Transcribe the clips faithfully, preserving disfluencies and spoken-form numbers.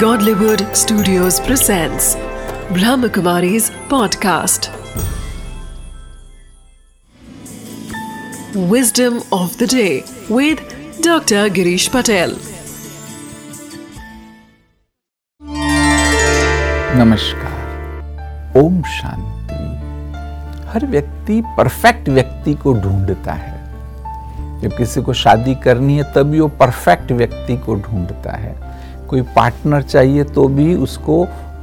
Godlywood Studios presents Brahma Kumari's podcast, Wisdom of the Day with Doctor Girish Patel। नमस्कार, ओम शांति। हर व्यक्ति perfect व्यक्ति को ढूंढता है। जब किसी को शादी करनी है तभी वो परफेक्ट व्यक्ति को ढूंढता है। कोई पार्टनर चाहिए तो भी उसको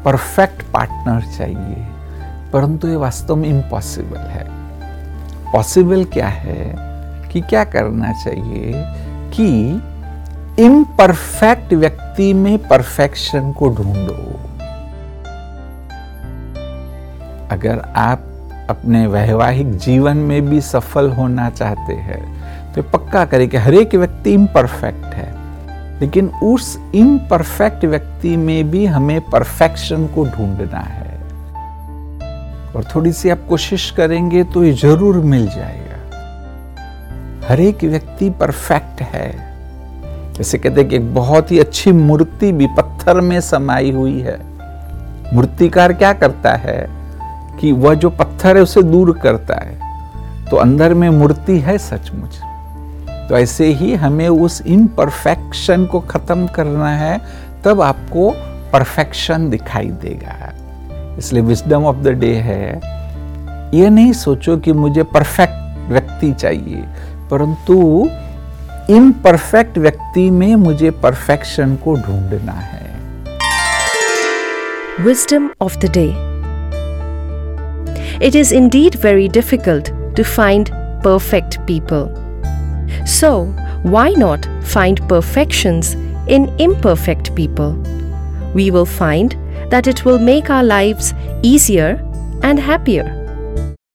परफेक्ट पार्टनर चाहिए, परंतु ये वास्तव में इम्पॉसिबल है। पॉसिबल क्या है कि क्या करना चाहिए कि इम्परफेक्ट व्यक्ति में परफेक्शन को ढूंढो। अगर आप अपने वैवाहिक जीवन में भी सफल होना चाहते हैं तो पक्का करें कि हर एक व्यक्ति इम्परफेक्ट है, लेकिन उस इम्परफेक्ट व्यक्ति में भी हमें परफेक्शन को ढूंढना है। और थोड़ी सी आप कोशिश करेंगे तो ये जरूर मिल जाएगा। हर एक व्यक्ति परफेक्ट है। जैसे कहते हैं कि एक बहुत ही अच्छी मूर्ति भी पत्थर में समाई हुई है। मूर्तिकार क्या करता है कि वह जो पत्थर है उसे दूर करता है, तो अंदर में मूर्ति है सचमुच। तो ऐसे ही हमें उस इम्परफेक्शन को खत्म करना है, तब आपको परफेक्शन दिखाई देगा। इसलिए विजडम ऑफ द डे है, ये नहीं सोचो कि मुझे परफेक्ट व्यक्ति चाहिए, परंतु इम्परफेक्ट व्यक्ति में मुझे परफेक्शन को ढूंढना है। Wisdom of the day. It is indeed very difficult to find perfect people. So, why not find perfections in imperfect people? We will find that it will make our lives easier and happier.